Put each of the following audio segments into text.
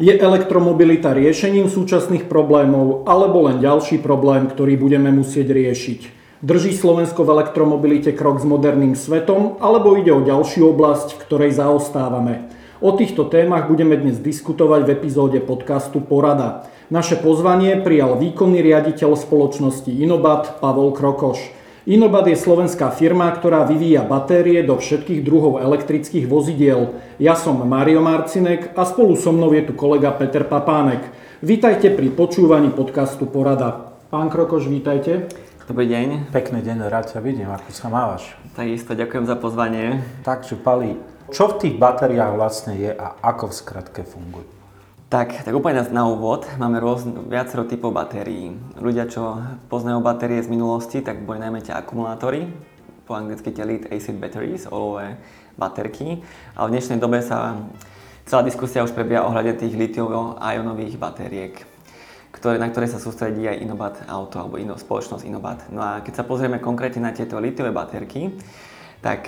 Je elektromobilita riešením súčasných problémov alebo len ďalší problém, ktorý budeme musieť riešiť? Drží Slovensko v elektromobilite krok s moderným svetom alebo ide o ďalšiu oblasť, v ktorej zaostávame? O týchto témach budeme dnes diskutovať v epizóde podcastu Porada. Naše pozvanie prijal výkonný riaditeľ spoločnosti InoBat Pavol Krokoš. InoBat je slovenská firma, ktorá vyvíja batérie do všetkých druhov elektrických vozidiel. Ja som Mário Marcinek a spolu so mnou je tu kolega Peter Papánek. Vítajte pri počúvaní podcastu Porada. Pán Krokoš, vítajte. Dobrý deň. Pekný deň, rád ťa vidím, ako sa mávaš. Takisto, ďakujem za pozvanie. Takže, Pali, čo v tých batériách vlastne je a ako v skratke fungujú? Tak úplne na úvod, máme viacero typov batérií. Ľudia, čo poznajú batérie z minulosti, tak boli najmä tie akumulátory, po anglicky tie lead acid batteries, olové baterky. Ale v dnešnej dobe sa celá diskusia už prebieha ohľadne tých litiovio-ionových batériek, na ktoré sa sústredí aj InoBat Auto alebo spoločnosť InoBat. No a keď sa pozrieme konkrétne na tieto litiové baterky, tak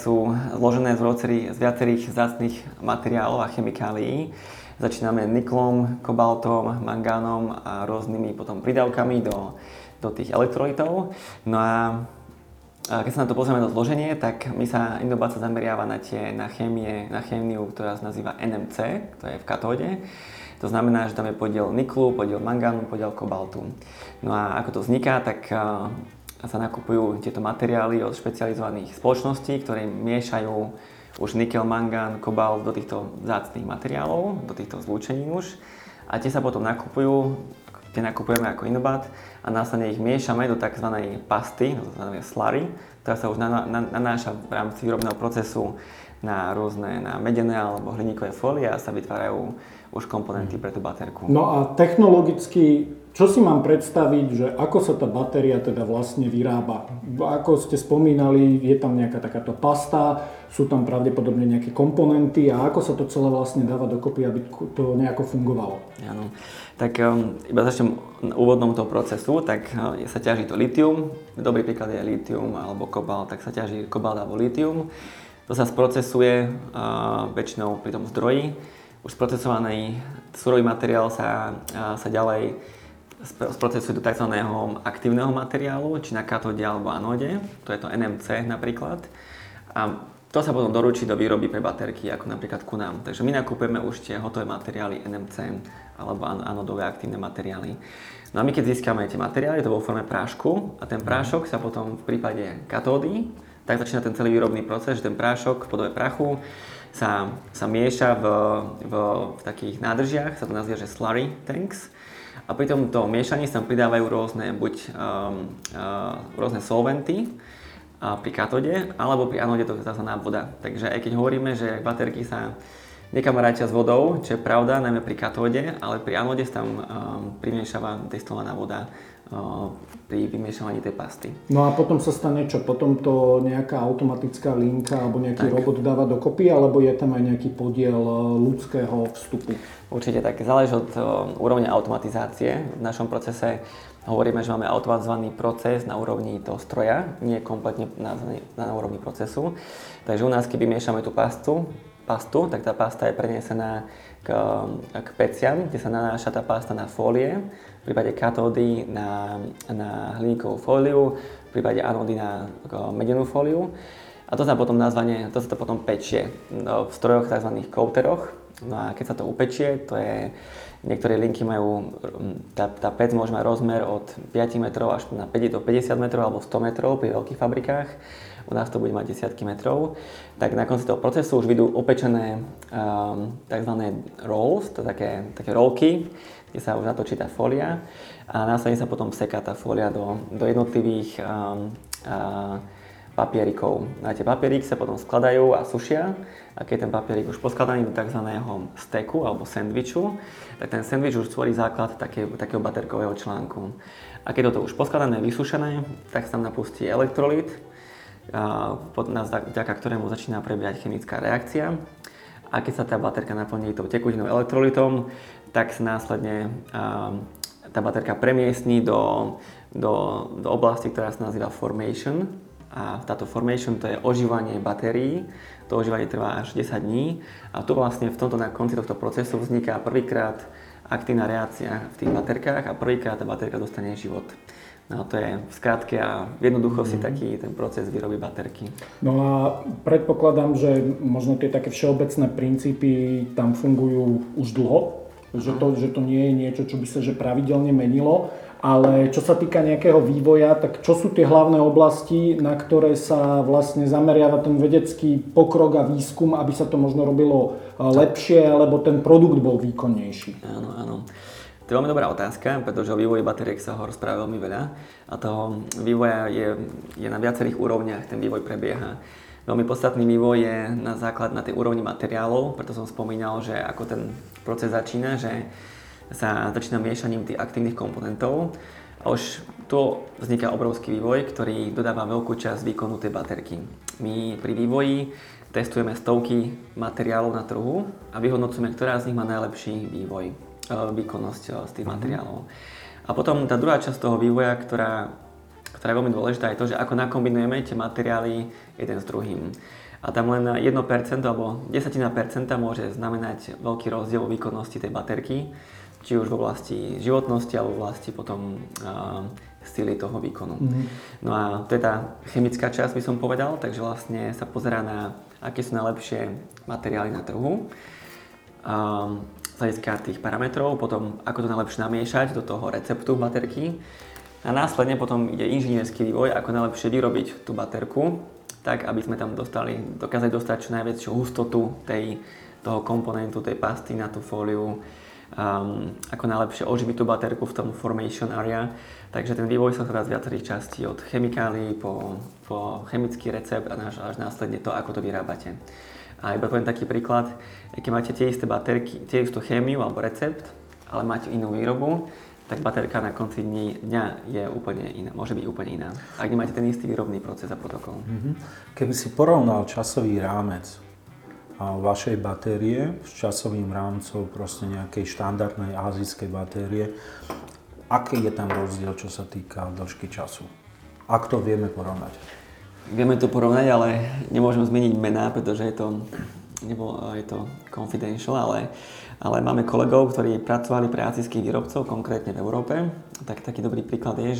sú zložené z viacerých vzácnych materiálov a chemikálií. Začíname niklom, kobaltom, mangánom a rôznymi potom pridávkami do tých elektrolitov. No a keď sa na to pozrieme do zloženie, tak InoBat sa zameriava na chémiu, ktorá sa nazýva NMC, ktorá je v katóde. To znamená, že tam je podiel niklu, podiel mangánu, podiel kobaltu. No a ako to vzniká, tak sa nakupujú tieto materiály od špecializovaných spoločností, ktoré miešajú už nikel, mangán, kobalt do týchto vzácnych materiálov, do týchto zlúčenín už. A tie sa potom nakupujú, tie nakupujeme ako InoBat a následne ich miešame do tzv. Pasty, do tzv. Slary, ktorá sa už nanáša v rámci výrobného procesu na rôzne, na medené alebo hliníkové folie a sa vytvárajú už komponenty pre tú baterku. No a technologicky, čo si mám predstaviť, že ako sa tá batéria teda vlastne vyrába? Ako ste spomínali, je tam nejaká takáto pasta, sú tam pravdepodobne nejaké komponenty a ako sa to celé vlastne dáva dokopy, aby to nejako fungovalo? Áno, tak iba začnem úvodnom toho procesu, tak sa ťaží to litium, dobrý príklad je litium alebo kobalt, tak sa ťaží kobalt alebo litium. To sa sprocesuje väčšinou pri tom zdroji. Už sprocesovaný surový materiál sa ďalej sprocesuje do tzv. Aktívneho materiálu, či na katóde alebo anóde, to je to NMC napríklad. A to sa potom doručí do výroby pre baterky, ako napríklad ku nám. Takže my nakúpime už tie hotové materiály NMC alebo anodové aktívne materiály. No a my keď získame tie materiály, to bolo v forme prášku a ten prášok sa potom v prípade katódy tak začína ten celý výrobný proces, že ten prášok v podobe prachu sa mieša v takých nádržiach, sa to nazýva, že slurry tanks. A pri tomto miešaní sa pridávajú rôzne rôzne solventy pri katode, alebo pri anode to je zásadná voda. Takže aj keď hovoríme, že baterky sa nekamarátia s vodou, čo je pravda, najmä pri katóde, ale pri anode sa tam primiešava destillovaná voda pri vymiešovaní tej pasty. No a potom sa stane čo? Potom to nejaká automatická linka alebo nejaký robot dáva dokopy, alebo je tam aj nejaký podiel ľudského vstupu? Určite tak. Záleží od úrovne automatizácie. V našom procese hovoríme, že máme automatizovaný proces na úrovni toho stroja, nie kompletne na úrovni procesu. Takže u nás, keby miešame tú pastu, tak tá pasta je prenesená k peciam, kde sa nanáša tá pasta na fólie, v prípade katódy na hliníkovú fóliu, v prípade anódy na medenú fóliu. A to sa potom to sa potom pečie v strojoch tzv. Kouteroch. No a keď sa to upečie, niektoré linky majú, tá pec môže mať rozmer od 5 metrov až na 50 metrov alebo 100 metrov pri veľkých fabrikách. U nás to bude mať desiatky metrov, tak na konci toho procesu už vidú opečené tzv. Rolls, to také rolky, kde sa už natočí tá fólia a následne sa potom seká tá fólia do jednotlivých papierikov. A tie papieriky sa potom skladajú a sušia a keď ten papierik už poskladaný do tzv. Steku alebo sendviču, tak ten sendvič už tvorí základ takého baterkového článku. A keď toto už poskladané, vysušené, tak sa tam napustí elektrolyt, vďaka ktorému začína prebiehať chemická reakcia. A keď sa tá baterka naplní tou tekutinou elektrolytom, tak sa následne tá baterka premiestní do oblasti, ktorá sa nazýva formation, a táto formation, to je ožívanie batérií. To ožívanie trvá až 10 dní a tu vlastne na konci tohto procesu vzniká prvýkrát aktívna reakcia v tých baterkách a prvýkrát tá baterka dostane život. No to je v skratke a jednoducho si taký ten proces výroby baterky. No a predpokladám, že možno tie také všeobecné princípy tam fungujú už dlho, že to nie je niečo, čo by sa že pravidelne menilo, ale čo sa týka nejakého vývoja, tak čo sú tie hlavné oblasti, na ktoré sa vlastne zameriava ten vedecký pokrok a výskum, aby sa to možno robilo lepšie, alebo ten produkt bol výkonnejší? Áno, áno. To je veľmi dobrá otázka, pretože o vývoji batériek sa ho rozpráva veľmi veľa a toho vývoja je na viacerých úrovniach, ten vývoj prebieha. Veľmi podstatný vývoj je na tej úrovni materiálov, preto som spomínal, že ako ten proces začína, že sa začína miešaním tých aktívnych komponentov a už tu vzniká obrovský vývoj, ktorý dodáva veľkú časť výkonu tej baterky. My pri vývoji testujeme stovky materiálov na trhu a vyhodnocujeme, ktorá z nich má najlepší výkonnosť z tých materiálov. A potom tá druhá časť toho vývoja, ktorá je veľmi dôležitá, je to, že ako nakombinujeme tie materiály jeden s druhým. A tam len 1% alebo 10% môže znamenať veľký rozdiel vo výkonnosti tej baterky, či už v oblasti životnosti alebo v oblasti potom styly toho výkonu. No a to je tá chemická časť, by som povedal, takže vlastne sa pozerá na aké sú najlepšie materiály na trhu. Z hľadiska tých parametrov, potom ako to najlepšie namiešať do toho receptu baterky a následne potom ide inžinierský vývoj, ako najlepšie vyrobiť tú baterku tak, aby sme tam dokázali dostať čo najväčšiu hustotu toho komponentu, tej pasty na tú fóliu, ako najlepšie oživiť tú baterku v tom formation area. Takže ten vývoj sa teda z viacerých častí, od chemikálií po chemický recept a až následne to, ako to vyrábate. A iba poviem taký príklad, keď máte tie isté baterky, tie istú chémiu alebo recept, ale máte inú výrobu, tak baterka na konci dňa je úplne iná, môže byť úplne iná, ak nemáte ten istý výrobný proces a protokol. Keby si porovnal časový rámec vašej batérie s časovým rámcom proste nejakej štandardnej azijskej batérie, aký je tam rozdiel, čo sa týka dĺžky času? Ak to vieme porovnať? Vieme to porovnať, ale nemôžem zmeniť mená, pretože je to confidential, ale máme kolegov, ktorí pracovali pre azijských výrobcov, konkrétne v Európe. Tak taký dobrý príklad je,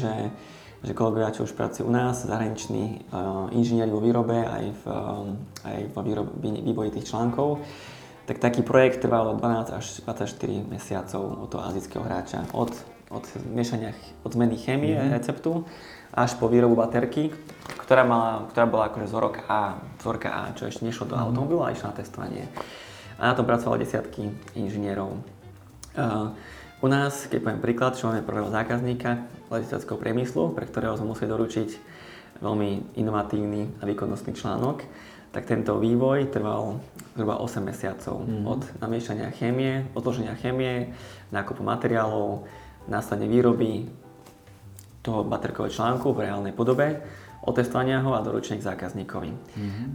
že kolegovia, čo už pracujú u nás, zahraniční inžinieri vo výrobe aj vo vývoji tých článkov, tak taký projekt trval 12 až 24 mesiacov od toho azijského hráča. Od zmeny chémie receptu až po výrobu baterky, ktorá bola akože vzorka A, čo ešte nešlo do automobila, ale išlo na testovanie. A na tom pracovali desiatky inžinierov. U nás, keď poviem príklad, čo máme prvého zákazníka leteckého priemyslu, pre ktorého sme museli doručiť veľmi inovatívny a výkonnostný článok, tak tento vývoj trval zhruba 8 mesiacov od namiešania chémie, odloženia chémie, nákupu materiálov, následne výroby toho baterkového článku v reálnej podobe, otestovania ho a doručenia k zákazníkovi.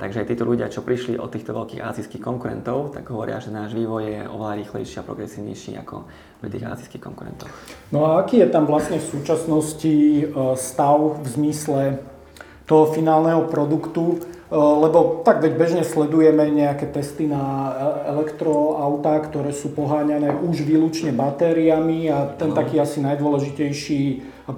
Takže aj títo ľudia, čo prišli od týchto veľkých ázijských konkurentov, tak hovoria, že náš vývoj je oveľa rýchlejší a progresívnejší ako pri tých ázijských konkurentov. No a aký je tam vlastne v súčasnosti stav v zmysle toho finálneho produktu? Lebo tak veď bežne sledujeme nejaké testy na elektroautá, ktoré sú poháňané už výlučne batériami a ten taký asi najdôležitejší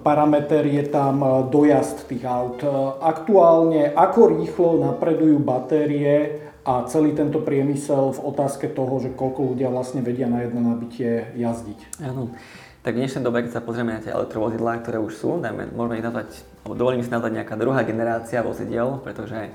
parameter je tam dojazd tých aut. Aktuálne, ako rýchlo napredujú batérie a celý tento priemysel v otázke toho, že koľko ľudia vlastne vedia na jedno nabitie jazdiť? Áno. Tak v dnešnej dobe, keď sa pozrieme na tie elektrovozidlá, ktoré už sú, dovolím si nazvať nejaká druhá generácia vozidiel, pretože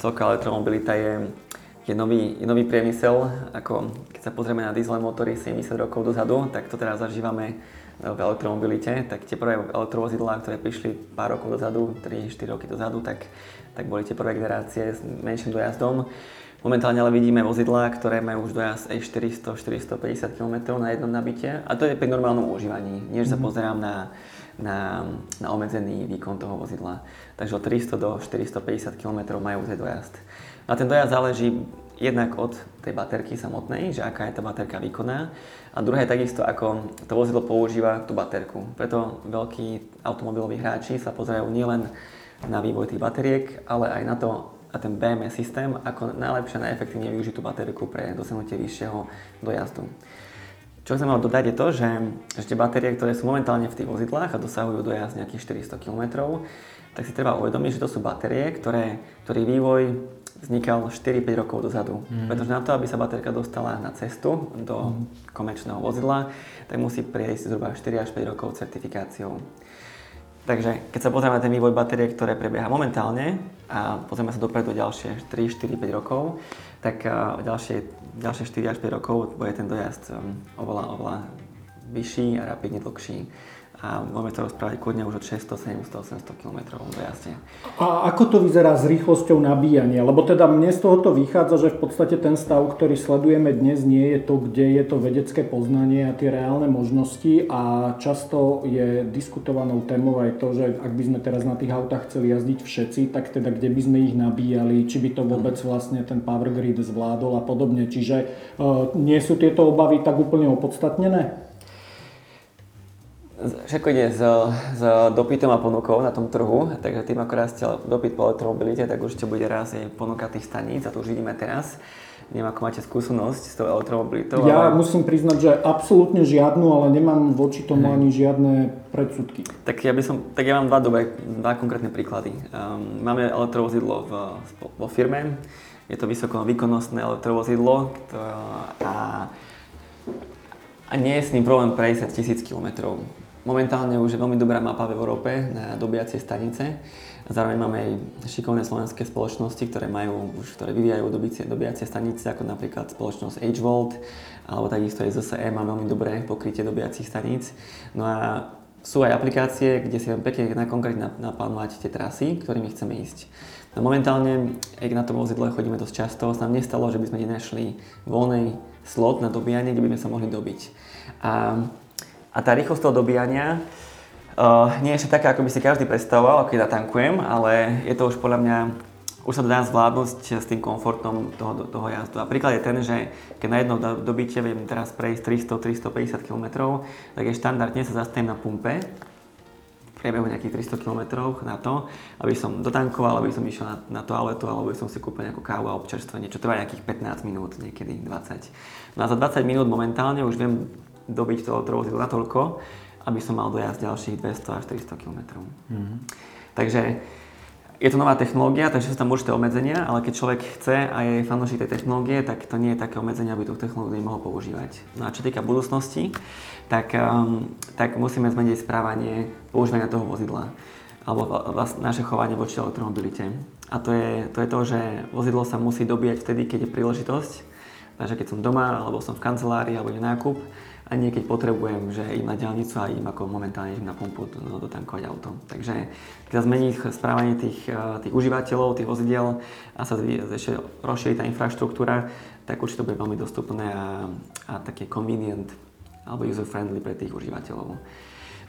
celková elektromobilita je nový priemysel. Ako keď sa pozrieme na dieselové motory 70 rokov dozadu, tak to teraz zažívame v elektromobilite. Tak tie prvé elektrovozidlá, ktoré prišli pár rokov dozadu, 3-4 roky dozadu, tak boli tie prvé generácie s menším dojazdom. Momentálne ale vidíme vozidlá, ktoré majú už dojazd aj 400-450 km na jednom nabitie a to je pri normálnom užívaní, nie že sa pozerám na obmedzený výkon toho vozidla. Takže od 300 do 450 km majú už aj dojazd. A ten dojazd záleží jednak od tej baterky samotnej, že aká je tá baterka výkonná a druhé takisto ako to vozidlo používa tú baterku. Preto veľkí automobiloví hráči sa pozerajú nielen na vývoj tých batériek, ale aj na to, a ten BMS systém, ako najlepšie a najefektívne využiť tú batériku pre dosiahnutie vyššieho dojazdu. Čo chcem vám dodať je to, že tie batérie, ktoré sú momentálne v tých vozidlách a dosahujú dojazd nejakých 400 km, tak si treba uvedomiť, že to sú batérie, ktorých vývoj vznikal 4-5 rokov dozadu. Pretože na to, aby sa batérka dostala na cestu do komerčného vozidla, tak musí prejsť zhruba 4 až 5 rokov certifikáciou. Takže keď sa pozrieme na ten vývoj batérie, ktoré prebieha momentálne a pozrieme sa dopredu ďalšie 3-4-5 rokov, tak ďalšie 4 až 5 rokov bude ten dojazd oveľa vyšší a rapidne dlhší. A môžeme to rozprávať kľudne už od 600, 700, 800 km dojazde. A ako to vyzerá s rýchlosťou nabíjania? Lebo teda mne z tohoto vychádza, že v podstate ten stav, ktorý sledujeme dnes, nie je to, kde je to vedecké poznanie a tie reálne možnosti. A často je diskutovanou témou aj to, že ak by sme teraz na tých autách chceli jazdiť všetci, tak teda kde by sme ich nabíjali, či by to vôbec vlastne ten power grid zvládol a podobne. Čiže nie sú tieto obavy tak úplne opodstatnené? Všetko ide s dopytom a ponukou na tom trhu, takže tým ako rastie dopyt po elektromobilite, tak určite bude raz aj ponuka tých staníc a to už vidíme teraz. Neviem, ako máte skúsenosť s tou elektromobilitou. Ja musím priznať, že absolútne žiadnu, ale nemám voči tomu ani žiadne predsudky. Tak ja mám dva konkrétne príklady. Máme elektrovozidlo vo firme, je to vysokovýkonnostné elektrovozidlo a nie je s ním problém prejsť 1000 kilometrov. Momentálne už je veľmi dobrá mapa v Európe na dobíjacie stanice. Zároveň máme aj šikovné slovenské spoločnosti, ktoré vyvíjajú dobíjacie stanice, ako napríklad spoločnosť Agevolt, alebo takisto aj ZSE má veľmi dobré pokrytie dobíjacích staníc. No a sú aj aplikácie, kde si viem pekne konkrétne naplánovať tie trasy, ktorými chceme ísť. No momentálne, aj na tom vozidle chodíme dosť často, nám nestalo, že by sme nenašli voľný slot na dobíjanie, kde by sme sa mohli dobiť. A tá rýchlosť toho dobíjania nie je ešte taká, ako by si každý predstavoval, keď natankujem, ale je to už podľa mňa, už sa to dá zvládnuť s tým komfortom toho jazdu. A príklad je ten, že keď na jedno dobitie viem teraz prejsť 300-350 km, tak je štandardne sa zastavím na pumpe, priebehu nejakých 300 km na to, aby som dotankoval, aby som išiel na toaletu, alebo aby som si kúpil nejakú kávu a občerstvenie, čo trvá nejakých 15 minút, niekedy 20. No a za 20 minút momentálne už viem dobiť to elektrovozidlo natoľko, aby som mal dojazd ďalších 200 až 400 km. Takže je to nová technológia, takže sú tam určité obmedzenia, ale keď človek chce a je fanúšik tej technológie, tak to nie je také obmedzenie, aby tú technológiu mohol používať. No a čo týka budúcnosti, tak musíme zmeniť správanie používania toho vozidla alebo naše chovanie voči elektromobilite. A to je to, že vozidlo sa musí dobíjať vtedy, keď je príležitosť. Takže keď som doma, alebo som v kancelárii, alebo je nákup, a nie keď potrebujem, že idem na diaľnicu a idem ako momentálne na pumpu dotankovať auto. Takže keď sa zmení správanie tých užívateľov, tých vozidiel a sa ešte rozšíri tá infraštruktúra, tak určite to bude veľmi dostupné a také convenient alebo user-friendly pre tých užívateľov.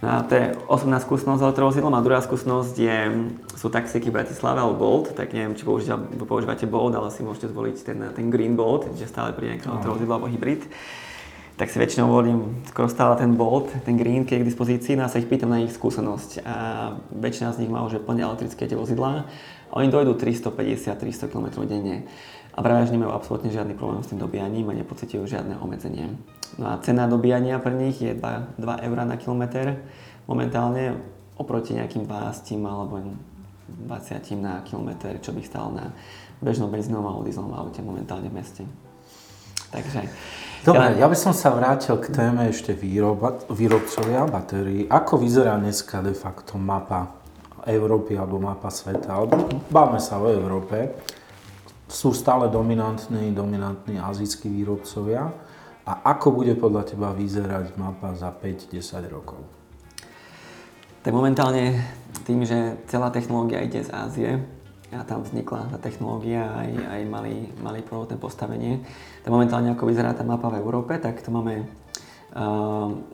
No a to je osobná skúsenosť s elektrovozidlom a druhá skúsenosť sú taxíky v Bratislave alebo Bolt, tak neviem, či používate Bolt, ale si môžete zvoliť ten Green Bolt, že stále príde nejaké elektrovozidlo alebo hybrid. Tak si väčšinou volím skoro stále ten Bolt, ten Green, keď je k dispozícii, no a sa ich pýtam na ich skúsenosť. A väčšina z nich má už plne elektrické tie vozidlá a oni dojdú 350-300 km denne. A práve že nemajú absolútne žiadny problém s tým dobíjaním a nepocitujú žiadne obmedzenie. No a cena dobíjania pre nich je 2 € na kilometr momentálne oproti nejakým 12 alebo 20 na kilometr, čo by stál na bežnom benzínovom alebo dieselovom aute momentálne v meste. Takže... Dobre, ja by som sa vrátil k téme ešte výrobcovia batérií. Ako vyzerá dneska de facto mapa Európy alebo mapa sveta? Bavme sa o Európe. Sú stále dominantní azijskí výrobcovia. A ako bude podľa teba vyzerať mapa za 5-10 rokov? Tak momentálne tým, že celá technológia ide z Ázie, a tam vznikla tá technológia aj malý prvotné postavenie. Tak momentálne ako vyzerá tá mapa v Európe, tak tu máme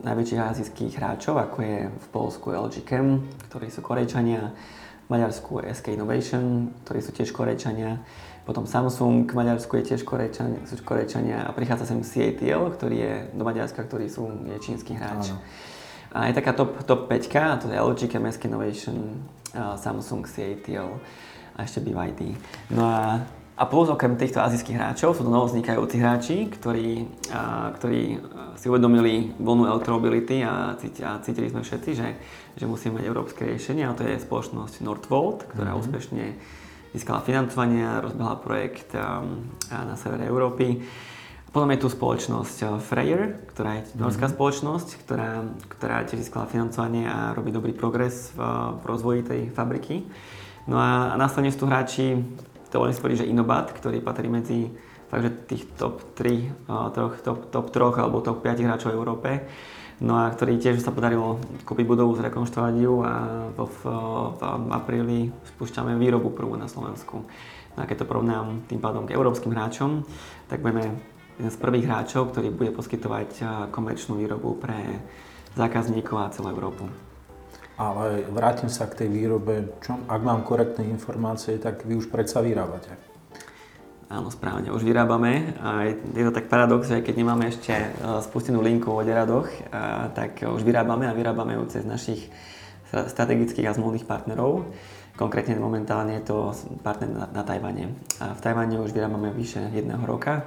najväčších azijských hráčov, ako je v Poľsku LG Chem, ktorí sú Korejčania, v Maďarsku SK Innovation, ktorí sú tiež Korejčania, potom Samsung, v Maďarsku je tiež Korejčania a prichádza sem CETL, ktorý je do Maďarska, ktorý je čínsky hráč. Áno. Je taká top 5, a to je LG Chem, SK Innovation, Samsung, CETL a ešte BYD. No a plus okrem týchto azijských hráčov sú to novovznikajúci hráči, ktorí si uvedomili voľnú elektromobility a cítili sme všetci, že musíme mať európske riešenie, a to je spoločnosť Northvolt, ktorá úspešne získala financovanie a rozbehla projekt na severe Európy. Potom je tu spoločnosť Freyr, ktorá je norská spoločnosť, ktorá tiež získala financovanie a robí dobrý progres v rozvoji tej fabriky. No a následne sú tu hráči, ktoré si povedali, že InoBat, ktorý patrí medzi takže tých top 3 alebo top 5 hráčov v Európe. No a ktorý tiež sa podarilo kúpiť budovu, zrekonštruovať ju a v apríli spúšťame výrobu prvú na Slovensku. No a keď to porovnám tým pádom k európskym hráčom, tak budeme jeden z prvých hráčov, ktorý bude poskytovať komerčnú výrobu pre zákazníkov a celú Európu. Ale vrátim sa k tej výrobe, čo, ak mám korektné informácie, tak vy už predsa vyrábate. Áno, správne, už vyrábame. A je to tak paradox, že keď nemáme ešte spustenú linku o deradoch, tak už vyrábame ju cez našich strategických a zmluvných partnerov. Konkrétne momentálne je to partner na Tajvane. A v Tajvane už vyrábame vyše 1 roka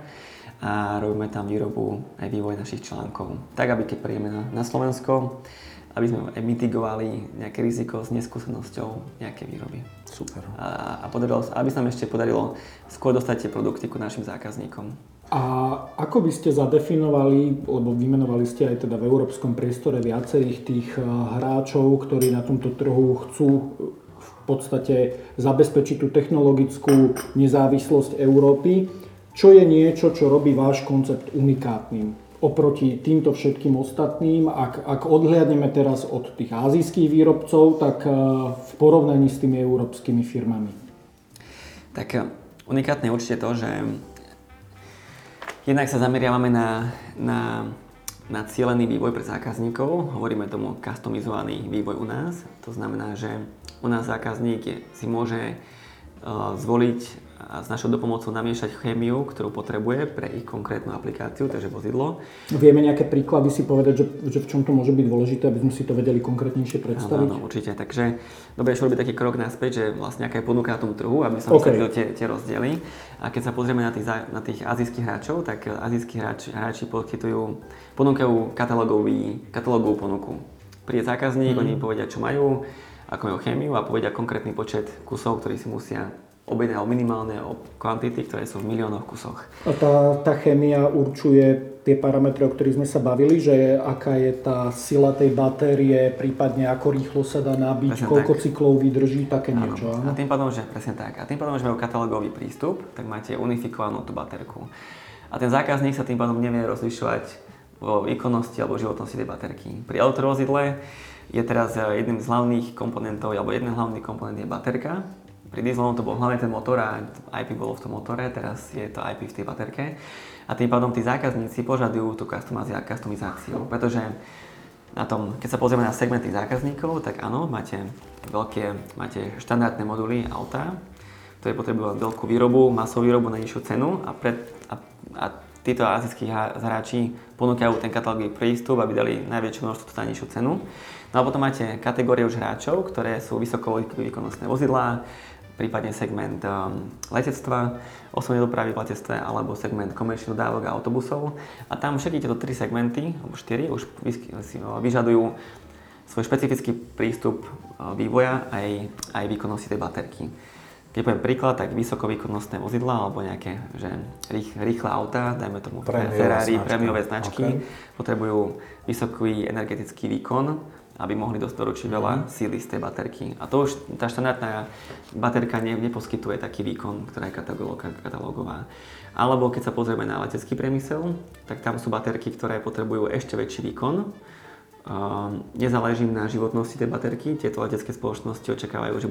a robíme tam výrobu aj vývoj našich článkov. Tak, aby keď príjeme na Slovensko, aby sme mitigovali nejaké riziko s neskúsenosťou nejaké výroby. Super. A podarilo, aby sa nám ešte podarilo skôr dostať tie produkty ku našim zákazníkom. A ako by ste zadefinovali, lebo vymenovali ste aj teda v európskom priestore viacerých tých hráčov, ktorí na tomto trhu chcú v podstate zabezpečiť tú technologickú nezávislosť Európy, čo je niečo, čo robí váš koncept unikátnym oproti týmto všetkým ostatným? Ak odhliadneme teraz od tých ázijských výrobcov, tak v porovnaní s tými európskymi firmami. Tak unikátne je určite to, že jednak sa zameriavame na cielený vývoj pre zákazníkov. Hovoríme tomu customizovaný vývoj u nás. To znamená, že u nás zákazník si môže zvoliť a s našou dopomocou namiešať chémiu, ktorú potrebuje pre ich konkrétnu aplikáciu, takže vozidlo. Vieme nejaké príklady si povedať, že v čom to môže byť dôležité, aby sme si to vedeli konkrétnejšie predstaviť? Áno, určite. Takže dobre, ešte robiť taký krok naspäť, že vlastne aká je ponuka na tom trhu, aby som vysvetlil tie rozdiely. A keď sa pozrieme na tých azijských hráčov, tak azijskí hráči ponúkajú katalógovú ponuku. Príde zákazník, oni povedia, čo majú, ako majú chémiu, a povedia konkrétny počet kusov, ktorý si musia objednal minimálne o kvantity, ktoré sú v miliónoch kusoch. A tá chémia určuje tie parametre, o ktorých sme sa bavili, že aká je tá sila tej batérie, prípadne ako rýchlo sa dá nabiť, koľko cyklov vydrží, také niečo. Áno. A tým pádom, že presne tak. A tým pádom, že majú katalógový prístup, tak máte unifikovanú tú baterku. A ten zákazník sa tým pádom nevie rozlišovať vo výkonnosti alebo životnosti tej baterky. Pri elektrovozidle je teraz jedným z hlavných komponentov, alebo jeden hlavný komponent je baterka. Pri dieselovom to bol hlavne ten motor a IP bolo v tom motore, teraz je to IP v tej baterke. A tým pádom tí zákazníci požadujú tú customizáciu, pretože keď sa pozrieme na segmenty zákazníkov, tak áno, máte štandardné moduly auta, ktoré potrebujú veľkú výrobu, masovú výrobu na nižšiu cenu, a títo azijskí hráči ponúkajú ten katalógový prístup, aby dali najväčšiu množstvo na nižšiu cenu. No a potom máte kategórie už hráčov, ktoré sú vysoko výkonnostné vozidlá, prípadne segment letectva, osobnej dopravy v letectve, alebo segment komerčných dodávok a autobusov. A tam všetky tieto 3 segmenty, alebo 4, už vyžadujú svoj špecifický prístup vývoja aj výkonnosti tej baterky. Keď poviem príklad, tak vysokovýkonnostné vozidlá, alebo nejaké rýchle autá, dajme tomu Ferrari, prémiové značky, potrebujú vysoký energetický výkon, aby mohli doručiť veľa síly z tej baterky. A to už tá štandardná baterka neposkytuje taký výkon, ktorá je katalógová. Alebo keď sa pozrieme na letecký priemysel, tak tam sú baterky, ktoré potrebujú ešte väčší výkon. Nezáleží na životnosti tej baterky. Tieto letecké spoločnosti očakávajú, že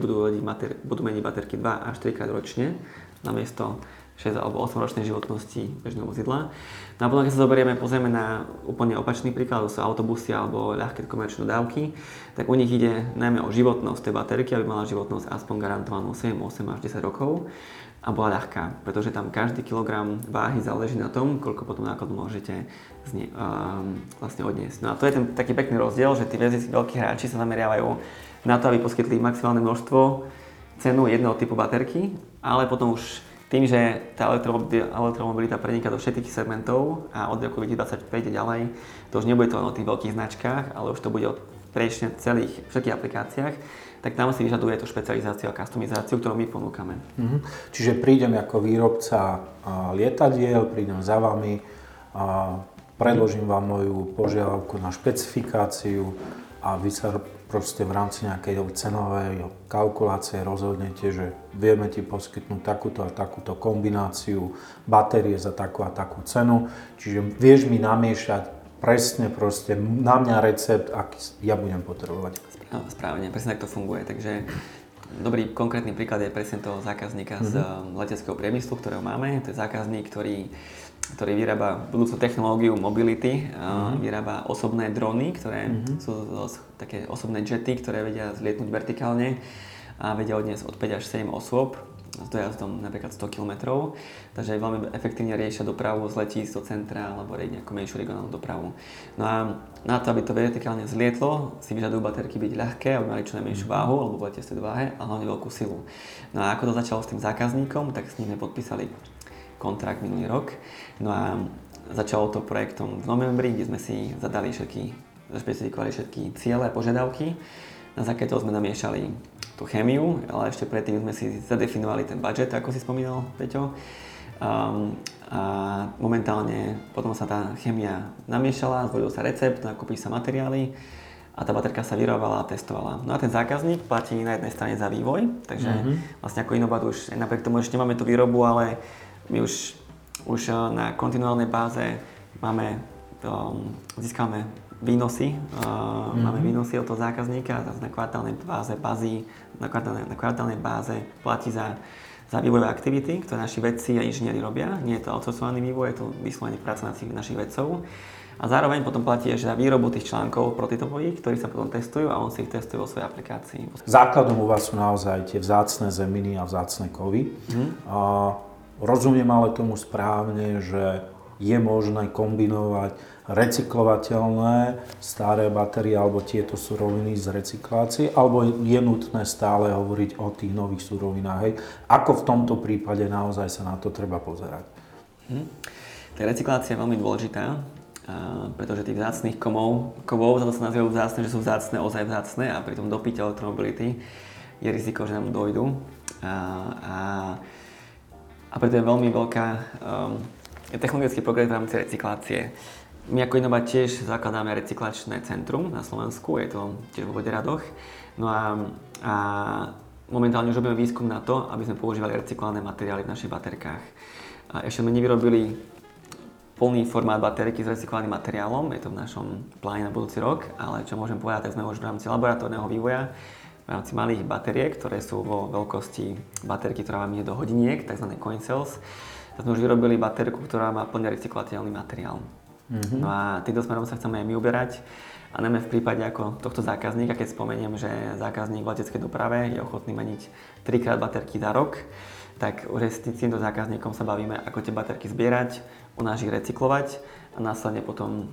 budú meniť baterky 2 až 3 krát ročne namiesto 6 alebo 8 ročnej životnosti bežného vozidla. No a potom, keď sa pozrieme na úplne opačný príklad, to sú autobusy alebo ľahké komerčné dodávky, tak u nich ide najmä o životnosť tej baterky, aby mala životnosť aspoň garantovanú 7, 8 až 10 rokov. a bola ľahká, pretože tam každý kilogram váhy záleží na tom, koľko potom nákladu môžete vlastne odniesť. No a to je ten taký pekný rozdiel, že tí veľkí hráči sa zameriavajú na to, aby poskytli maximálne množstvo cenu jedného typu baterky, ale potom už tým, že tá elektromobilita preniká do všetkých segmentov a od roku 2025 ďalej, to už nebude to len o tých veľkých značkách, ale už to bude o prečne celých všetkých aplikáciách, tak tam si vyžaduje tú špecializáciu a customizáciu, ktorú my ponúkame. Mhm. Čiže prídem ako výrobca lietadiel, prídem za vami, predložím vám moju požiadavku na špecifikáciu a vy sa proste v rámci nejakej cenovej kalkulácie rozhodnete, že vieme ti poskytnúť takúto a takúto kombináciu batérie za takú a takú cenu. Čiže vieš mi namiešať presne proste na mňa recept, aký ja budem potrebovať. Správne, presne tak to funguje. Takže dobrý konkrétny príklad je presne toho zákazníka z leteckého priemyslu, ktorého máme. To je zákazník, ktorý vyrába budúcu technológiu mobility, vyrába osobné drony, ktoré sú také osobné jety, ktoré vedia zlietnúť vertikálne a vedia odniesť od 5 až 7 osôb s dojazdom napríklad 100 km. Takže veľmi efektívne riešia dopravu z letísk do centra alebo nejakú menšiu regionálnu dopravu. No a na to, aby to vertikálne zlietlo, si vyžadujú baterky byť ľahké, aby mali čo najmenšiu váhu alebo v letectej váhe a hlavne veľkú silu. No a ako to začalo s tým zákazníkom, tak s ním sme podpísali kontrakt minulý rok. No a začalo to projektom v novembri, kde sme si zadali zašpecifikovali všetky ciele a požiadavky. Na základe toho sme namiešali tú chémiu, ale ešte predtým sme si zadefinovali ten budget, ako si spomínal, Peťo. A momentálne potom sa tá chémia namiešala, zvolil sa recept, nakúpili sa materiály a tá baterka sa vyrobala a testovala. No a ten zákazník platí na jednej strane za vývoj, takže vlastne ako InoBat už napriek tomu ešte nemáme tú výrobu, ale my už na kontinuálnej báze získame výnosy, máme výnosy od toho zákazníka, na kvartálnej báze platí za vývojové aktivity, ktoré naši vedci a inžinieri robia. Nie je to outsourcovaný vývoj, je to vyslovene práca našich vedcov. A zároveň potom platí ešte za výrobu tých článkov prototypových, ktorí sa potom testujú a on si ich testuje vo svojej aplikácii. Základom u vás sú naozaj tie vzácne zeminy a vzácne kovy. Rozumiem ale tomu správne, že je možné kombinovať recyklovateľné staré batérie alebo tieto suroviny z recyklácie, alebo je nutné stále hovoriť o tých nových surovinách. Hej. Ako v tomto prípade naozaj sa na to treba pozerať? Tá recyklácia je veľmi dôležitá, pretože tých vzácnych kovov, za to sa nazývajú vzácne, že sú vzácne, ozaj vzácne a pri tom dopite elektromobility je riziko, že nám dojdu. A preto je veľmi veľká technologický progres v rámci recyklácie. My ako InoBat tiež zakladáme recyklačné centrum na Slovensku, je to tiež vo Voderadoch. No a momentálne už robíme výskum na to, aby sme používali recyklované materiály v našich baterkách. A ešte sme nevyrobili plný formát baterky s recyklovaným materiálom, je to v našom pláne na budúci rok, ale čo môžem povedať, tak sme už v rámci laboratórneho vývoja v rámci malých batériek, ktoré sú vo veľkosti baterky, ktorá vám ide do hodiniek, tzv. Coin cells. Tak sme už vyrobili baterku, ktorá má plne recyklovateľný materiál. No a týmto smerom sa chceme aj my uberať. A najmä v prípade ako tohto zákazníka, keď spomeniem, že zákazník v leteckej doprave je ochotný meniť 3-krát baterky za rok, tak už s týmto zákazníkom sa bavíme, ako tie baterky zbierať, u nás ich recyklovať a následne potom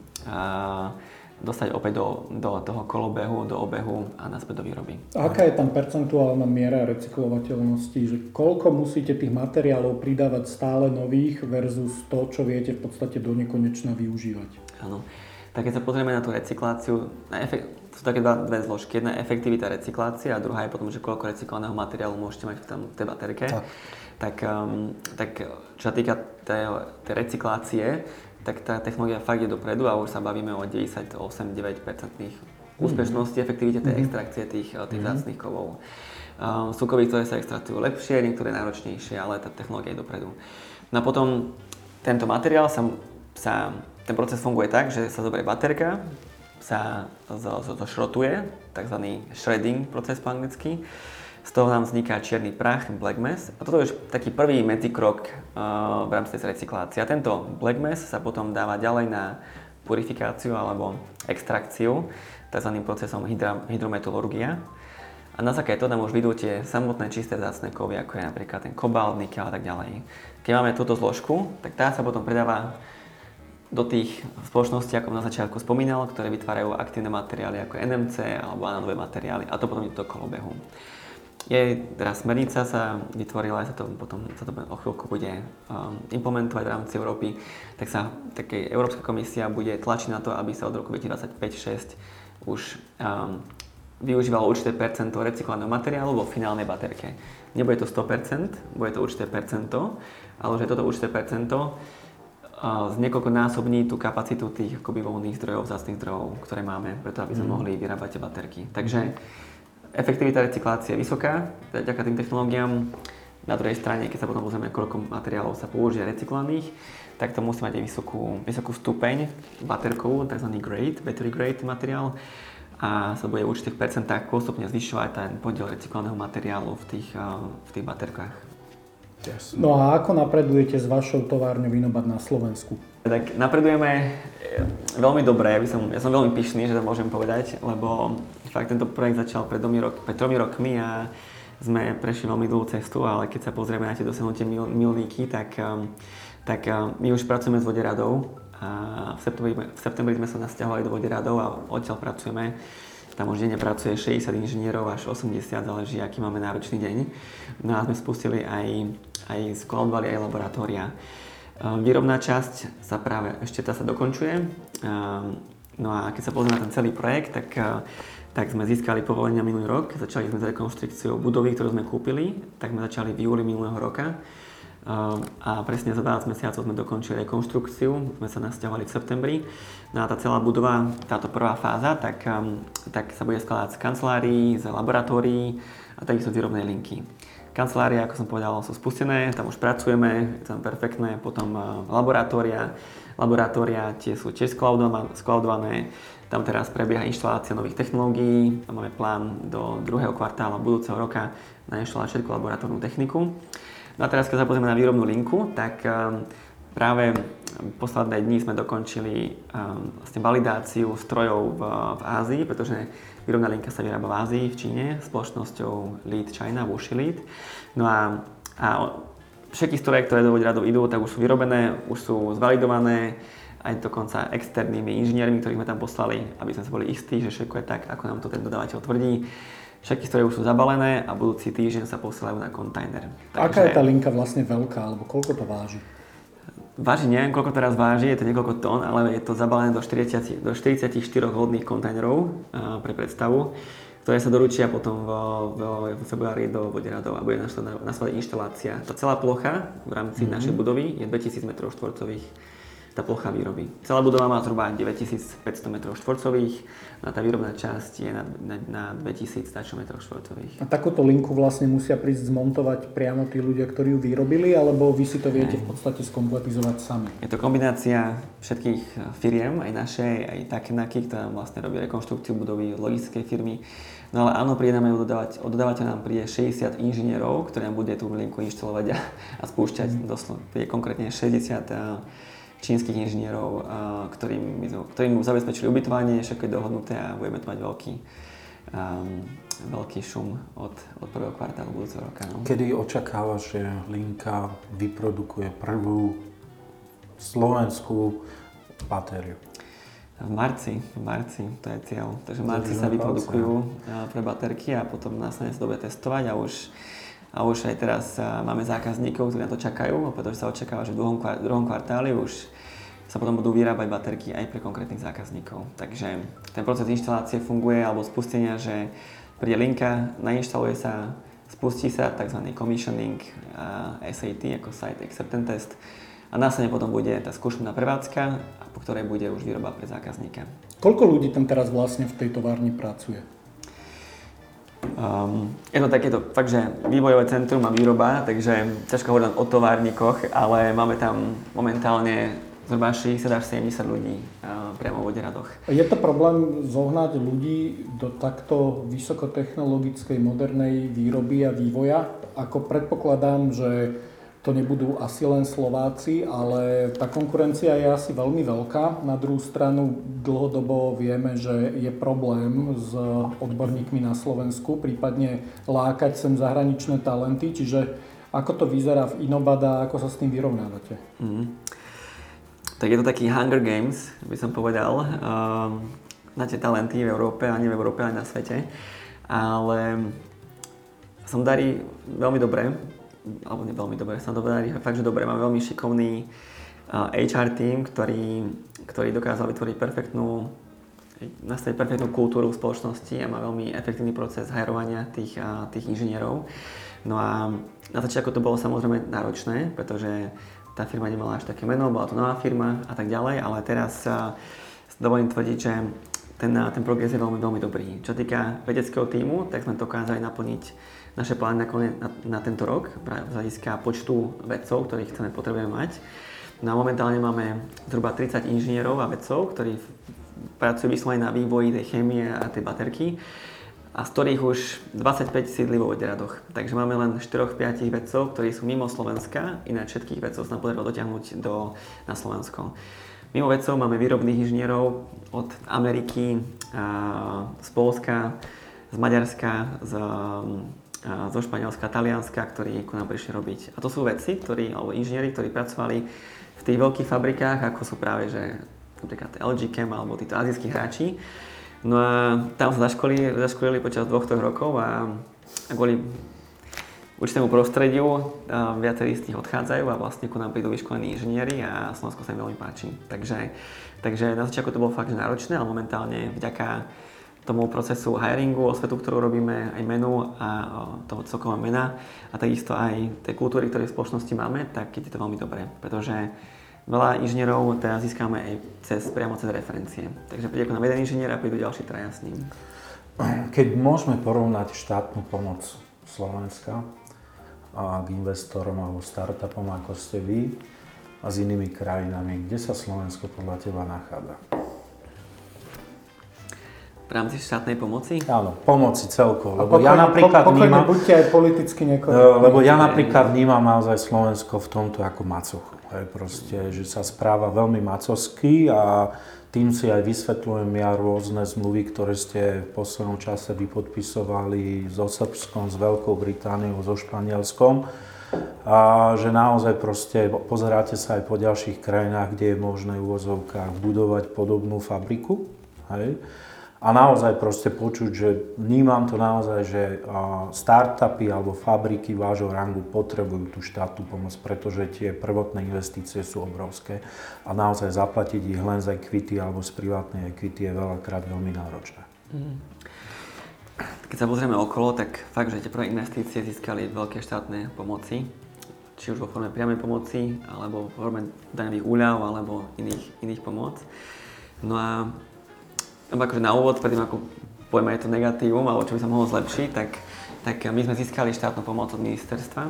dostať opäť do toho kolobehu, do obehu a naspäť do výroby. Aká je tam percentuálna miera recyklovateľnosti? Že koľko musíte tých materiálov pridávať stále nových versus to, čo viete v podstate do nekonečna využívať? Áno. Tak keď sa pozrieme na tú recykláciu, sú také dve zložky. Jedna je efektivita recyklácie a druhá je potom, že koľko recyklovaného materiálu môžete mať v tej baterke. Tak čo sa týka tej recyklácie, tak tá technológia fakt je dopredu a už sa bavíme o 98-9% úspešnosti, efektivite tej extrakcie tých vzácnych kovov. Sú kovy, ktoré sa extraktujú lepšie, niektoré náročnejšie, ale tá technológia je dopredu. No a potom tento materiál, ten proces funguje tak, že sa zoberie baterka, sa zošrotuje, takzvaný shredding proces po anglicky. Z toho nám vzniká čierny prach, black mass. A toto je už taký prvý medzikrok v rámci tej recyklácie. A tento black mass sa potom dáva ďalej na purifikáciu alebo extrakciu, tzv. Procesom hydrometalurgia. A A na základe toho nám už vidú tie samotné čisté vzácne kovy, ako je napríklad ten kobalt, nikel a tak ďalej. Keď máme túto zložku, tak tá sa potom predáva do tých spoločností, ako na začiatku spomínal, ktoré vytvárajú aktívne materiály ako NMC alebo anodové materiály, a to potom je do kolobehu. Je teraz smernica sa vytvorila, aj sa to o chvíľku bude implementovať v rámci Európy, tak sa Európska komisia bude tlačiť na to, aby sa od roku 2025-2026 už využívalo určité percento recyklovaného materiálu vo finálnej baterke. Nebude to 100%, bude to určité percento, ale už je toto určité percento z niekoľkonásobní tú kapacitu tých akoby voľných zdrojov, vzácnych zdrojov, ktoré máme, preto aby sme mohli vyrábať baterky. Takže efektivita recyklácie je vysoká, vďaka tým technológiám. Na druhej strane, keď sa potom pozrieme, koľko materiálov sa použije recyklovaných, tak to musí mať aj vysokú stupeň baterkovú, tzv. Grade, battery grade materiál, a sa bude v určitých percentách postupne zvyšovať ten podiel recyklovaného materiálu v tých baterkách. Yes. No a ako napredujete s vašou továrňou InoBat na Slovensku? Tak napredujeme veľmi dobre, ja som veľmi pyšný, že to môžem povedať, lebo fakt tento projekt začal pred 3 rokmi a sme prešli veľmi dlhú cestu, ale keď sa pozrieme na tie dosiahnutie milníky, tak my už pracujeme s voderadou a v septembri sme sa nasťahovali do voderadov a odtiaľ pracujeme. Tam už denne pracuje 60 inžinierov až 80, záleží, aký máme náročný deň. No a sme spustili aj skladovali aj laboratória. Výrobná časť sa práve ešte tá sa dokončuje. No a keď sa pozrieme na ten celý projekt, tak sme získali povolenia minulý rok. Začali sme s rekonštrukciou budovy, ktorú sme kúpili. Tak sme začali v júli minulého roka. A presne za 12 mesiacov sme dokončili rekonštrukciu, sme sa nasťahovali v septembri. No a tá celá budova, táto prvá fáza, tak sa bude skladať z kancelárií, z laboratórií a takisto z výrobnej linky. Kancelárie, ako som povedal, sú spustené, tam už pracujeme, je tam perfektné. Potom laboratória, tie sú tiež skladované. Tam teraz prebieha inštalácia nových technológií. Tam máme plán do druhého kvartála budúceho roka na inštalovať všetku laboratórnu techniku. No a teraz, keď sa pozrieme na výrobnú linku, tak práve posledné dni sme dokončili vlastne validáciu strojov v Ázii, pretože výrobná linka sa vyrába v Ázii, v Číne, spoločnosťou Lead China, Washi Lead. No a všetky stroje, ktoré do voderadov idú, tak už sú vyrobené, už sú zvalidované, aj dokonca externými inžiniermi, ktorých sme tam poslali, aby sme sa boli istí, že všetko je tak, ako nám to ten dodávateľ tvrdí. Všetky stroje už sú zabalené a budúci týždeň sa posielajú na kontajner. Aká je tá linka vlastne veľká, alebo koľko to váži? Váži, neviem koľko teraz váži, je to niekoľko tón, ale je to zabalené do 44 hodných kontajnerov pre predstavu, ktoré sa doručia potom v februári do voderadov a bude nasledovať inštalácia. Tá celá plocha v rámci našej budovy je 2000 m2. Tá plocha výroby. Celá budova má zhruba 9500 m2, a tá výrobná časť je na 2000 m2. A takúto linku vlastne musia prísť zmontovať priamo tí ľudia, ktorí ju vyrobili, alebo vy si to viete v podstate skompletizovať sami? Je to kombinácia všetkých firiem, aj našej, aj Takenaki, ktorá vlastne robí rekonštrukciu budovy logistickej firmy. No ale áno, od dodávateľa nám príde 60 inžinierov, ktorí nám bude tú linku inštalovať a spúšťať. Príde konkrétne 60 čínskych inžinierov, ktorým zabezpečili ubytovanie, všetko je dohodnuté a budeme tu mať veľký šum od prvého kvartálu budúceho roka. No. Kedy očakávaš, že linka vyprodukuje prvú slovenskú batériu? V marci, to je cieľ. Takže v marci sa vyprodukujú pre baterky a potom následne sa dobre testovať a už aj teraz máme zákazníkov, ktorí na to čakajú, pretože sa očakáva, že v druhom kvartáli už sa potom budú vyrábať baterky aj pre konkrétnych zákazníkov. Takže ten proces inštalácie funguje, alebo spustenia, že príde linka, nainštaluje sa, spustí sa tzv. Commissioning SAT, ako Site Acceptance Test, a následne potom bude tá skúšobná prevádzka, po ktorej bude už výroba pre zákazníka. Koľko ľudí tam teraz vlastne v tej továrni pracuje? Je to takéto fakt, že vývojové centrum a výroba, takže ťažko hovoriť o továrnikoch, ale máme tam momentálne zhruba 60 až 70 ľudí priamo v Voderadoch. Je to problém zohnať ľudí do takto vysokotechnologickej modernej výroby a vývoja? Ako predpokladám, že to nebudú asi len Slováci, ale tá konkurencia je asi veľmi veľká. Na druhú stranu dlhodobo vieme, že je problém s odborníkmi na Slovensku, prípadne lákať sem zahraničné talenty, čiže ako to vyzerá v InoBat a ako sa s tým vyrovnávate? Tak je to taký Hunger Games, by som povedal. Máte talenty v Európe, ani v Európe, ani na svete, ale sa mi darí veľmi dobre. Alebo nie veľmi dobre, sa to darí fakt, že dobre. Mám veľmi šikovný HR tím, ktorý dokázal vytvoriť nastaviť perfektnú kultúru v spoločnosti a má veľmi efektívny proces hirovania tých inžinierov. No a na začiatku to bolo samozrejme náročné, pretože tá firma nemala až také meno, bola to nová firma a tak ďalej, ale teraz dovolím tvrdiť, že ten progres je veľmi, veľmi dobrý. Čo týka vedeckého tímu, tak sme dokázali naplniť naše plány na tento rok, z hľadiska počtu vedcov, ktorých chceme potrebujeme mať. No a momentálne máme zhruba 30 inžinierov a vedcov, ktorí pracujú vyslovene na vývoji tej chémie a tej baterky, a z ktorých už 25 sídli vo Vojradoch. Takže máme len 4-5 vedcov, ktorí sú mimo Slovenska, ináč všetkých vedcov sa nám podarilo dotiahnuť na Slovensko. Mimo vedcov máme výrobných inžinierov od Ameriky, z Poľska, z Maďarska, zo Španielska, Talianska, ktorí ku nám prišli robiť. A to sú vedci, alebo inžinieri, ktorí pracovali v tých veľkých fabrikách, ako sú práve, že napríklad LG Chem alebo títo azijskí hráči. No a tam sa zaškolili počas 2-3 rokov a kvôli určitému prostrediu viacerí z nich odchádzajú a vlastne ku nám prídu vyškolení inžinieri a Slovensko sa im veľmi páči. Takže na začiatku to bolo fakt náročné, ale momentálne vďaka tomu procesu hiringu, osvetu, ktorú robíme, aj menu a toho celkového mena a takisto aj tej kultúry, ktoré v spoločnosti máme, tak je to veľmi dobré, pretože veľa inžinierov teraz získame aj priamo cez referencie. Takže príde k nám jeden inžinier a prídu ďalší traja s ním. Keď môžeme porovnať štátnu pomoc Slovenska a k investorom alebo startupom, ako ste vy, a s inými krajinami, kde sa Slovensko podľa teba nachádza? V rámci štátnej pomoci? Áno, pomoci celkovo, lebo ja napríklad vnímam... Buďte aj politicky nekorektní. Lebo ja napríklad vnímam naozaj Slovensko v tomto ako macochu. Proste, že sa správa veľmi macovsky a tým si aj vysvetľujem ja rôzne zmluvy, ktoré ste v poslednom čase vypodpisovali so Srbskom, s Veľkou Britániou, so Španielskom. A že naozaj proste pozeráte sa aj po ďalších krajinách, kde je možné v úvozovkách budovať podobnú fabriku. Hej. A naozaj proste počuť, že vnímam to naozaj, že startupy alebo fabriky vášho rangu potrebujú tú štátnu pomoc, pretože tie prvotné investície sú obrovské a naozaj zaplatiť ich len z equity alebo z privátnej equity je veľakrát veľmi náročné. Keď sa pozrieme okolo, tak fakt, že tie prvé investície získali veľké štátne pomoci, či už vo forme priamej pomoci, alebo vo forme daňových úľav, alebo iných pomoc. No a akože na úvod, predtým ako povieme aj to negatívum, alebo čo by sa mohlo zlepšiť, tak my sme získali štátnu pomoc od ministerstva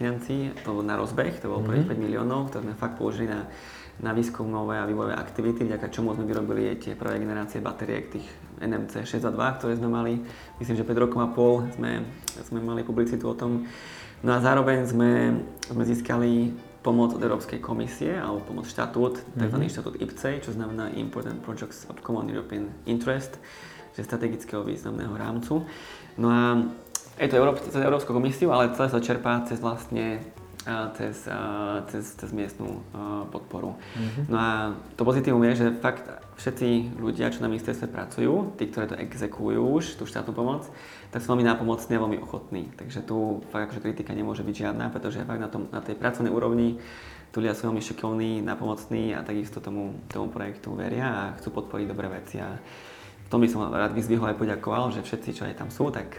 financií, to bol na rozbeh, to bolo prvých 5 miliónov, ktoré sme fakt použili na výskumové a vývojové aktivity, vďaka čomu sme vyrobili tie prvé generácie batériek, tých NMC 6 a 2, ktoré sme mali, myslím, že pred rokom a pol sme mali publicitu o tom. No a zároveň sme získali pomoc od Európskej komisie, alebo pomoc štatút, takzvaný štatút IPCEI, čo znamená Important Projects of Common European Interest, že strategického významného rámcu. No a je to cez Európsku komisiu, ale celé sa čerpá cez miestnú podporu. No a to pozitívum je, že fakt všetci ľudia, čo na ministerstve pracujú, tí, ktorí to exekujú už, tú štátnu pomoc, tak sú veľmi nápomocní a veľmi ochotní. Takže tu fakt akože kritika nemôže byť žiadna, pretože fakt na tej pracovnej úrovni tu ľudia sú veľmi šikovní, nápomocní a takisto tomu projektu veria a chcú podporiť dobré veci. A v tom by som rád vyzdvihol aj poďakoval, že všetci, čo aj tam sú, tak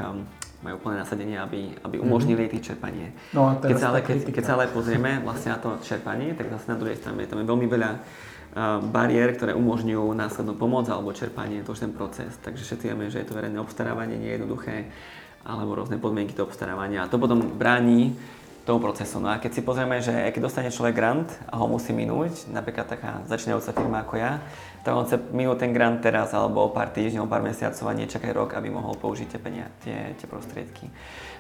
majú úplné nasadenie, aby umožnili tých čerpanie. No a teraz keď sa ale pozrieme vlastne na to čerpanie, tak zase na druhej strane tam je veľmi veľa bariér, ktoré umožňujú následnú pomoc alebo čerpanie, to už ten proces. Takže všetci vieme, že je to verejné obstarávanie, nie je jednoduché, alebo rôzne podmienky toho obstarávania. A to potom bráni tomu procesu. No a keď si pozrieme, že keď dostane človek grant a ho musí minúť, napríklad taká začínajúca firma ako ja, tak on chce minúť ten grant teraz alebo pár týždňov, pár mesiacov a nie čakaj rok, aby mohol použiť tie prostriedky.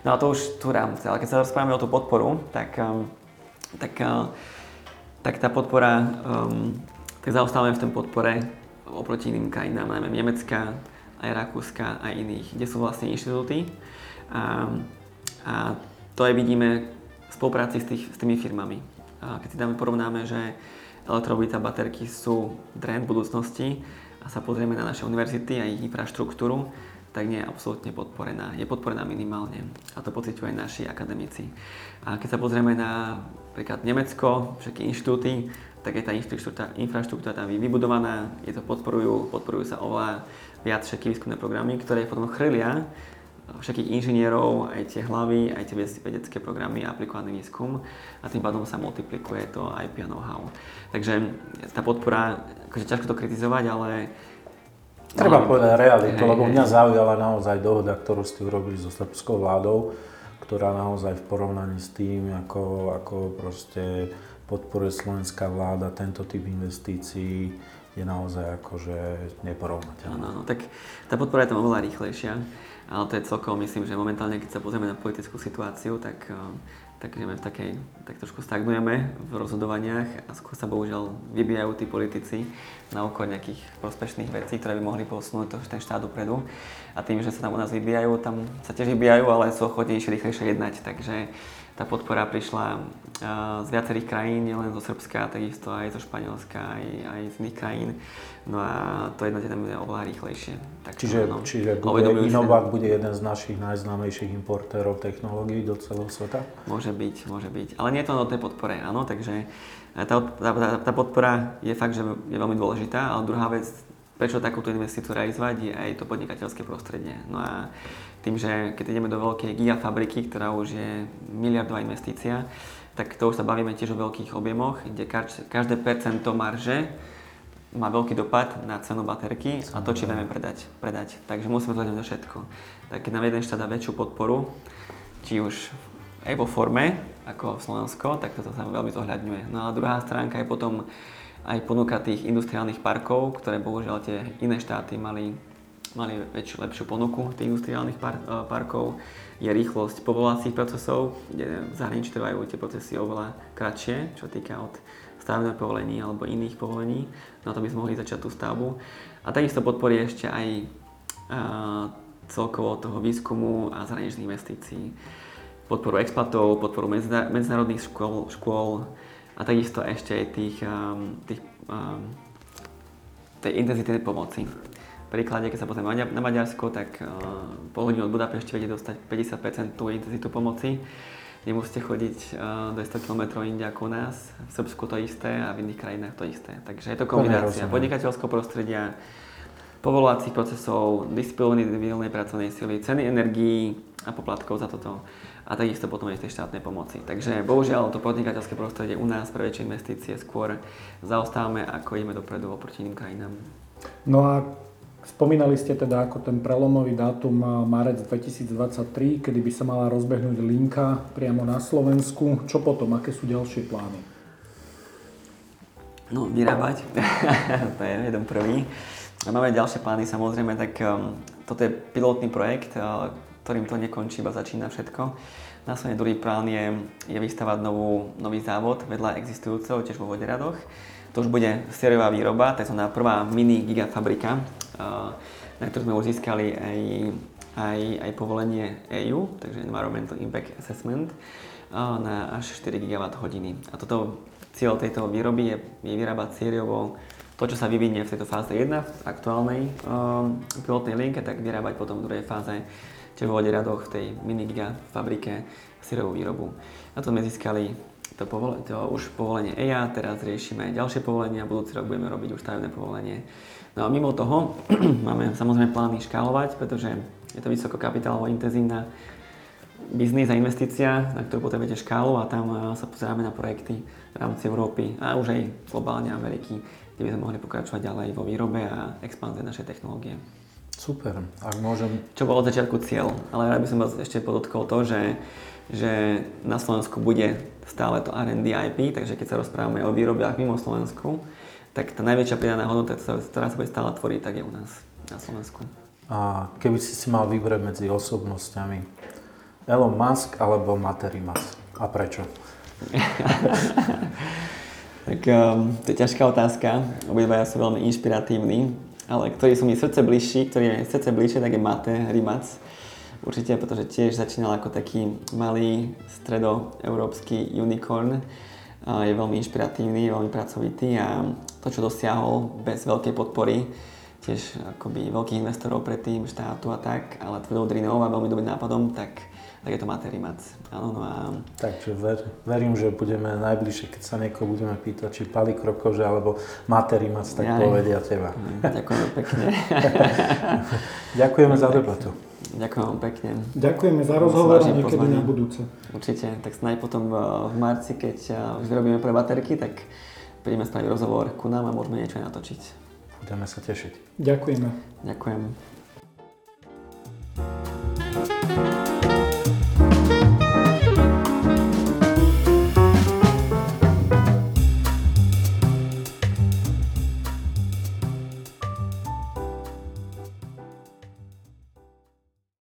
No a to už tu rámce. Ale keď sa rozprávame o tú podporu, tak tak tá podpora, tak zaostávame v tom podpore oproti iným krajinám, najmä Nemecka, aj Rakúska, aj iných, kde sú vlastne inštitúty. A to aj vidíme v spolupráci s tými firmami. A keď si dáme porovnáme, že elektromobilita a baterky sú trend budúcnosti a sa pozrieme na naše univerzity a ich infraštruktúru, tak nie je absolútne podporená. Je podporená minimálne a to pociťujú aj naši akademici. A keď sa pozrieme na napríklad Nemecko, všetky inštitúty, tak je tá infraštruktúra tam vybudovaná, je to podporujú sa oveľa viac všetky výskumné programy, ktoré potom chrlia všetkých inžinierov, aj tie hlavy, aj tie vedecké programy a aplikovaný výskum a tým pádom sa multiplikuje to IP a know-how. Takže tá podpora, akože ťažko to kritizovať, ale... Treba povedať realitu, lebo mňa zaujala naozaj dohoda, ktorú ste urobili so srbskou vládou, ktorá naozaj v porovnaní s tým, ako proste podporuje slovenská vláda tento typ investícií, je naozaj akože neporovnateľná. Áno, tak tá podpora je tam oveľa rýchlejšia. Ale to je celkom, myslím, že momentálne, keď sa pozrieme na politickú situáciu, tak žijeme v takej, tak trošku stagnujeme v rozhodovaniach a skôr sa bohužiaľ vybijajú tí politici na okor nejakých prospešných vecí, ktoré by mohli posunúť ten štát dopredu. A tým, že sa tam u nás vybijajú, tam sa tiež vybijajú, ale sú ochotnejšie, rýchlejšie jednať. Takže tá podpora prišla z viacerých krajín, nielen zo Srbska, takisto aj zo Španielska, aj z iných krajín. No a to jedno tam je oveľa rýchlejšie. Tak, čiže InoBat bude jeden z našich najznámejších importérov technológií do celého sveta? Môže byť. Ale nie je to o tej podpore, áno. Takže tá podpora je fakt, že je veľmi dôležitá, ale druhá vec, prečo takúto investíciu realizovať, je aj to podnikateľské prostredie. No a tým, že keď ideme do veľkej gigafabriky, ktorá už je miliardová investícia, tak to už sa bavíme tiež o veľkých objemoch, kde každé percento marže má veľký dopad na cenu baterky a to, či vieme predať. Takže musíme to hľadať na všetko. Tak keď nám jeden štát dá väčšiu podporu, či už aj vo forme, ako Slovensko, tak toto sa veľmi zohľadňuje. No a druhá stránka je potom aj ponuka tých industriálnych parkov, ktoré bohužiaľ tie iné štáty mali lepšiu ponuku tých industriálnych parkov. Je rýchlosť povolovacích procesov, kde v zahraničí trvajú tie procesy oveľa kratšie, čo týka od stavebného povolení alebo iných povolení, na to by sme mohli začať tú stavbu. A takisto podporí ešte aj celkovo toho výskumu a zahraničných investícií. Podporu expatov, podporu medzinárodných škôl a takisto ešte aj tej intenzity pomoci. V príklade, keď sa pozrieme na Maďarsko, tak po hodinu od Budapešti viete dostať 50% intenzitu pomoci. Nemusíte chodiť 200 km inde ako u nás, v Srbsku to isté a v iných krajinách to isté. Takže je to kombinácia podnikateľského prostredia, povolovacích procesov, disponibilnej pracovnej sily, ceny energií a poplatkov za toto a takisto potom aj tej štátnej pomoci. Takže bohužiaľ to podnikateľské prostredie u nás pre väčšie investície skôr zaostávame ako ideme dopredu oproti iným krajinám. No a spomínali ste teda ako ten prelomový dátum marec 2023, kedy by sa mala rozbehnúť linka priamo na Slovensku. Čo potom? Aké sú ďalšie plány? No, vyrábať. To je jeden prvý. Máme ďalšie plány samozrejme, tak toto je pilotný projekt, ktorým to nekončí, iba začína všetko. Následne druhý plán je vystavať nový závod vedľa existujúceho, tiež vo Voderadoch. To už bude sériová výroba, to je znamená prvá mini gigafabrika, na ktorú sme už získali aj povolenie EU, takže Environmental Impact Assessment, na až 4 GWh. A toto cieľ tejto výroby je vyrábať sériovo to, čo sa vyvinie v tejto fáze 1, v aktuálnej pilotnej linke, tak vyrábať potom v druhej fáze, čiže vo Voderadoch, v tej mini gigafabrike sériovú výrobu. Na to sme získali to už povolenie EIA, teraz riešime ďalšie povolenia, budúci rok budeme robiť už stavebné povolenie. No a mimo toho máme samozrejme plány škálovať, pretože je to vysoko kapitálovo intenzívna biznis a investícia, na ktorú potrebujete škálu a tam sa pozeráme na projekty v rámci Európy a už aj globálne Ameriky, kde by sme mohli pokračovať ďalej vo výrobe a expanzie našej technológie. Super, ak môžem. Čo bolo od začiatku cieľ, ale rád by som vás ešte podotkol to, že na Slovensku bude stále to R&D IP, takže keď sa rozprávame o výrobách mimo Slovensku, tak tá najväčšia pridaná hodnota, ktorá sa bude stále tvoriť, tak je u nás na Slovensku. A keby si mal vybrať medzi osobnosťami Elon Musk alebo Mate Rimac? A prečo? Tak to je ťažká otázka. Obidvaja sú veľmi inšpiratívni, ale ktorý sú mi srdce bližší, tak je Mate Rimac. Určite, pretože tiež začínal ako taký malý stredoeurópsky unicorn. Je veľmi inšpiratívny, veľmi pracovitý a to, čo dosiahol bez veľkej podpory, tiež akoby veľkých investorov predtým, štátu a tak, ale tvrdou drinou a veľmi dobrým nápadom, tak je to Mate Rimac. Áno, no a... Takže verím, že budeme najbližšie, keď sa niekoho budeme pýtať, či Pavol Krokoš alebo Mate Rimac, tak povedia teba. Ďakujeme pekne. Ďakujeme za debatu. Ďakujem pekne. Ďakujeme za rozhovor a niekedy na budúce. Určite, tak snáď potom v marci, keď už vyrobíme pre baterky, tak prídeme spraviť rozhovor ku nám a môžeme niečo natočiť. Budeme sa tešiť. Ďakujeme. Ďakujem.